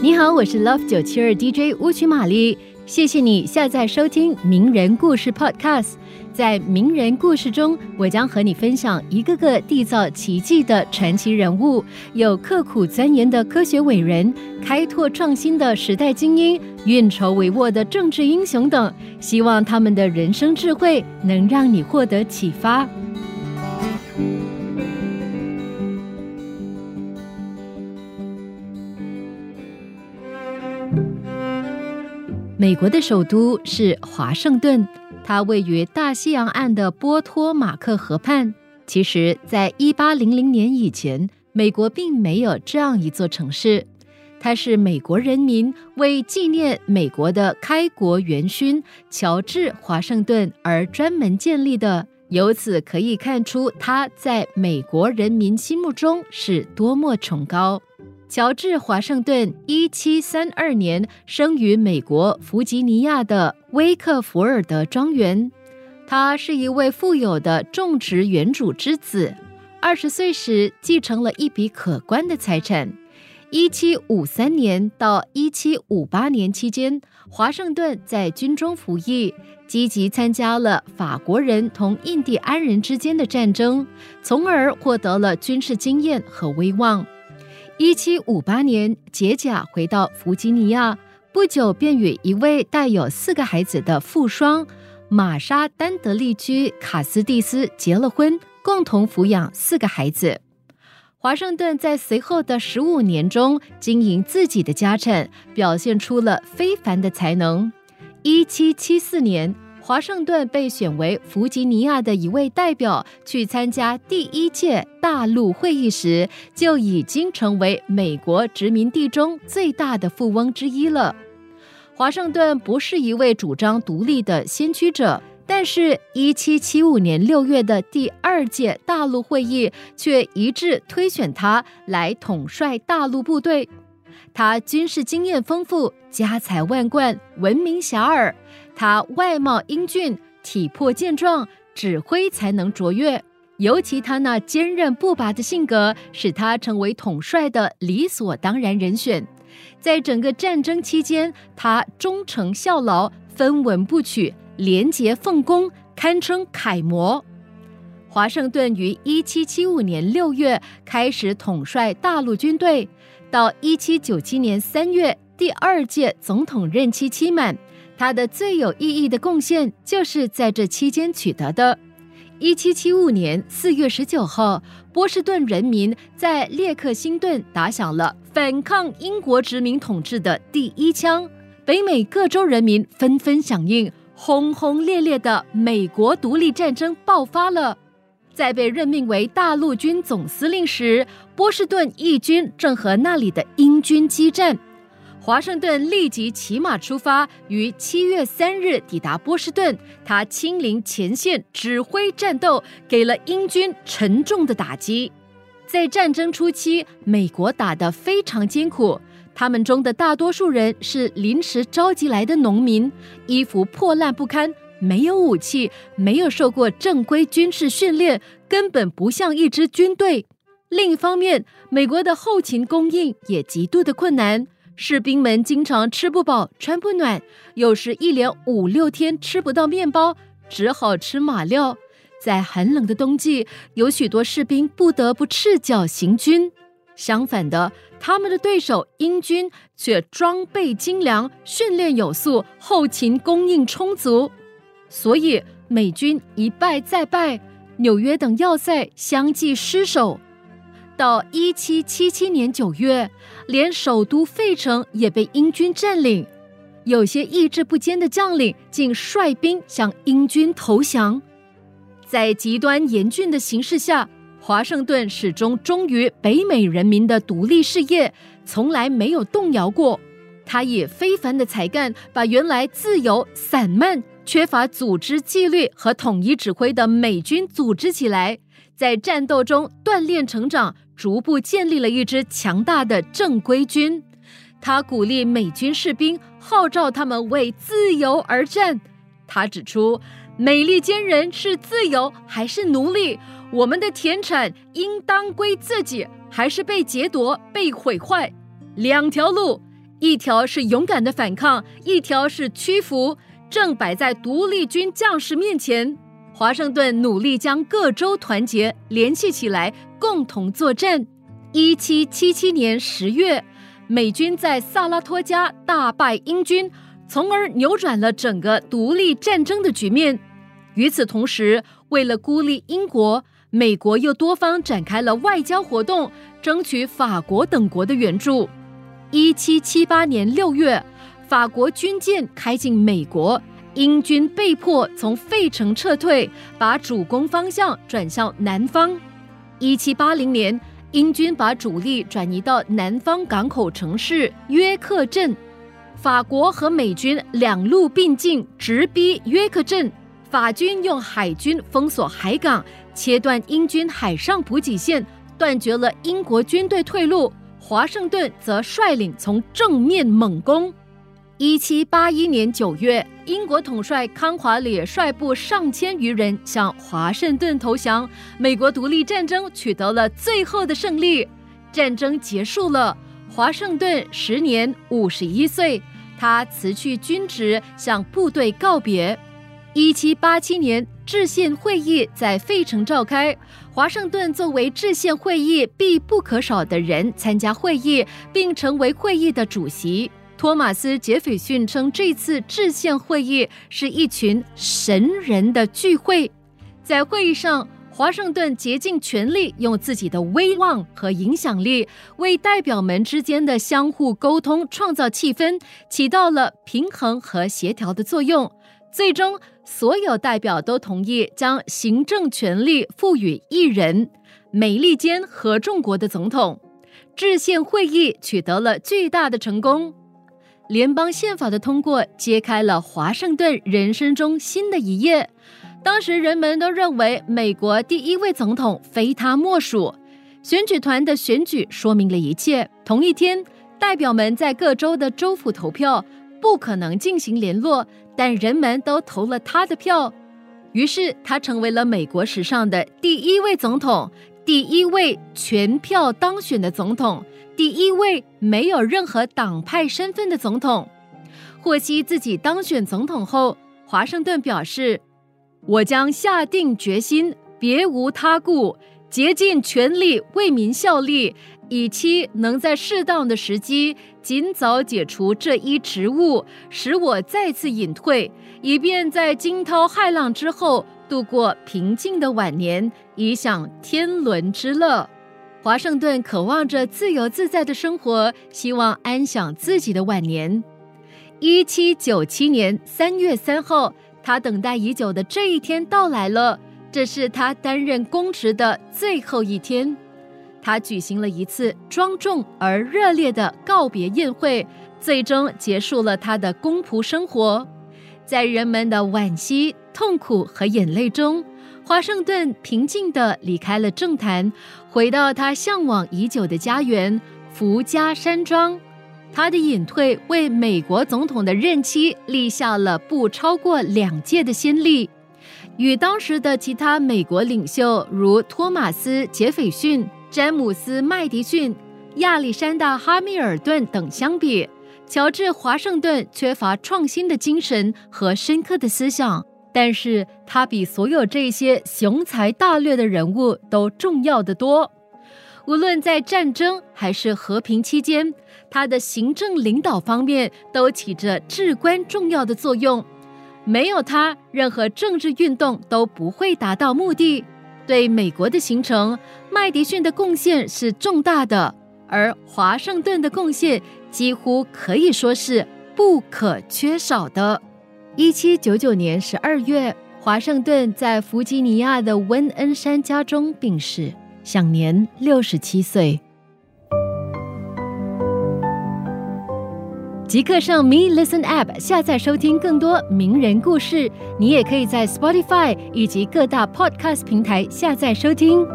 你好，我是 Love 972 DJ 乌曲玛丽，谢谢你下载收听名人故事 Podcast。 在名人故事中，我将和你分享一个个缔造奇迹的传奇人物，有刻苦钻研的科学伟人，开拓创新的时代精英，运筹帷幄的政治英雄等，希望他们的人生智慧能让你获得启发。美国的首都是华盛顿，它位于大西洋岸的波托马克河畔。其实在1800年以前，美国并没有这样一座城市，它是美国人民为纪念美国的开国元勋乔治·华盛顿而专门建立的，由此可以看出它在美国人民心目中是多么崇高。乔治·华盛顿1732年生于美国弗吉尼亚的威克福尔德庄园，他是一位富有的种植园主之子，20岁时继承了一笔可观的财产。1753年到1758年期间，华盛顿在军中服役，积极参加了法国人同印第安人之间的战争，从而获得了军事经验和威望。1758年解甲回到弗吉尼亚，不久便与一位带有4个孩子的富商玛莎·丹德利居卡斯蒂斯结了婚，共同抚养4个孩子。华盛顿在随后的15年中经营自己的家产，表现出了非凡的才能。1774年，华盛顿被选为弗吉尼亚的一位代表去参加第1届大陆会议时，就已经成为美国殖民地中最大的富翁之一了。华盛顿不是一位主张独立的先驱者，但是1775年6月的第2届大陆会议却一致推选他来统帅大陆部队。他军事经验丰富，家财万贯，闻名遐迩。他外貌英俊，体魄健壮，指挥才能卓越。尤其他那坚韧不拔的性格，使他成为统帅的理所当然人选。在整个战争期间，他忠诚效劳，分文不取，廉洁奉公，堪称楷模。华盛顿于1775年6月开始统帅大陆军队，到1797年3月第2届总统任期期满，他的最有意义的贡献就是在这期间取得的。1775年4月19号，波士顿人民在列克星顿打响了反抗英国殖民统治的第1枪，北美各州人民纷纷响应，轰轰烈烈的美国独立战争爆发了。在被任命为大陆军总司令时，波士顿义军正和那里的英军激战。华盛顿立即骑马出发，于7月3日抵达波士顿，他亲临前线指挥战斗，给了英军沉重的打击。在战争初期，美国打得非常艰苦，他们中的大多数人是临时召集来的农民，衣服破烂不堪，没有武器，没有受过正规军事训练，根本不像一支军队。另一方面，美国的后勤供应也极度的困难，士兵们经常吃不饱穿不暖，有时一连5-6天吃不到面包，只好吃马料。在寒冷的冬季，有许多士兵不得不赤脚行军。相反的，他们的对手英军却装备精良，训练有素，后勤供应充足。所以美军一败再败，纽约等要塞相继失守。到1777年9月，连首都费城也被英军占领，有些意志不坚的将领竟率兵向英军投降。在极端严峻的形势下，华盛顿始终忠于北美人民的独立事业，从来没有动摇过。他以非凡的才干，把原来自由、散漫、缺乏组织纪律和统一指挥的美军组织起来，在战斗中锻炼成长，逐步建立了一支强大的正规军。他鼓励美军士兵，号召他们为自由而战。他指出，美利坚人是自由还是奴隶，我们的田产应当归自己，还是被劫夺、被毁坏，两条路，一条是勇敢的反抗，一条是屈服，正摆在独立军将士面前。华盛顿努力将各州团结联系起来，共同作战。1777年10月，美军在萨拉托加大败英军，从而扭转了整个独立战争的局面。与此同时，为了孤立英国，美国又多方展开了外交活动，争取法国等国的援助。1778年6月，法国军舰开进美国，英军被迫从费城撤退，把主攻方向转向南方。1780年，英军把主力转移到南方港口城市约克镇。法国和美军两路并进，直逼约克镇。法军用海军封锁海港，切断英军海上补给线，断绝了英国军队退路。华盛顿则率领从正面猛攻。1781年9月，英国统帅康华列率部上千余人向华盛顿投降，美国独立战争取得了最后的胜利。战争结束了，华盛顿时年51岁，他辞去军职，向部队告别。1787年，制宪会议在费城召开，华盛顿作为制宪会议必不可少的人参加会议，并成为会议的主席。托马斯·杰斐逊称这次制宪会议是一群神人的聚会。在会议上，华盛顿竭尽全力用自己的威望和影响力，为代表们之间的相互沟通创造气氛，起到了平衡和协调的作用。最终，所有代表都同意将行政权力赋予一人，美利坚合众国的总统。制宪会议取得了巨大的成功。联邦宪法的通过揭开了华盛顿人生中新的一页。当时人们都认为美国第一位总统非他莫属。选举团的选举说明了一切。同一天，代表们在各州的州府投票，不可能进行联络，但人们都投了他的票，于是他成为了美国史上的第一位总统，第一位全票当选的总统，第一位没有任何党派身份的总统。获悉自己当选总统后，华盛顿表示：“我将下定决心，别无他顾，竭尽全力为民效力，以期能在适当的时机尽早解除这一职务，使我再次隐退，以便在惊涛骇浪之后度过平静的晚年，以享天伦之乐。”华盛顿渴望着自由自在的生活，希望安享自己的晚年。1797年3月3号，他等待已久的这一天到来了，这是他担任公职的最后一天。他举行了一次庄重而热烈的告别宴会，最终结束了他的公仆生活。在人们的惋惜、痛苦和眼泪中，华盛顿平静地离开了政坛，回到他向往已久的家园——福家山庄。他的隐退为美国总统的任期立下了不超过2届的先例。与当时的其他美国领袖如托马斯·杰斐逊、詹姆斯·麦迪逊、亚历山大·哈密尔顿等相比，乔治·华盛顿缺乏创新的精神和深刻的思想，但是他比所有这些雄才大略的人物都重要得多。无论在战争还是和平期间，他的行政领导方面都起着至关重要的作用。没有他，任何政治运动都不会达到目的。对美国的形成，麦迪逊的贡献是重大的，而华盛顿的贡献几乎可以说是不可缺少的。1799年12月，华盛顿在弗吉尼亚的温恩山家中病逝，享年67岁。即刻上 Me Listen App 下载收听更多名人故事，你也可以在 Spotify 以及各大 Podcast 平台下载收听。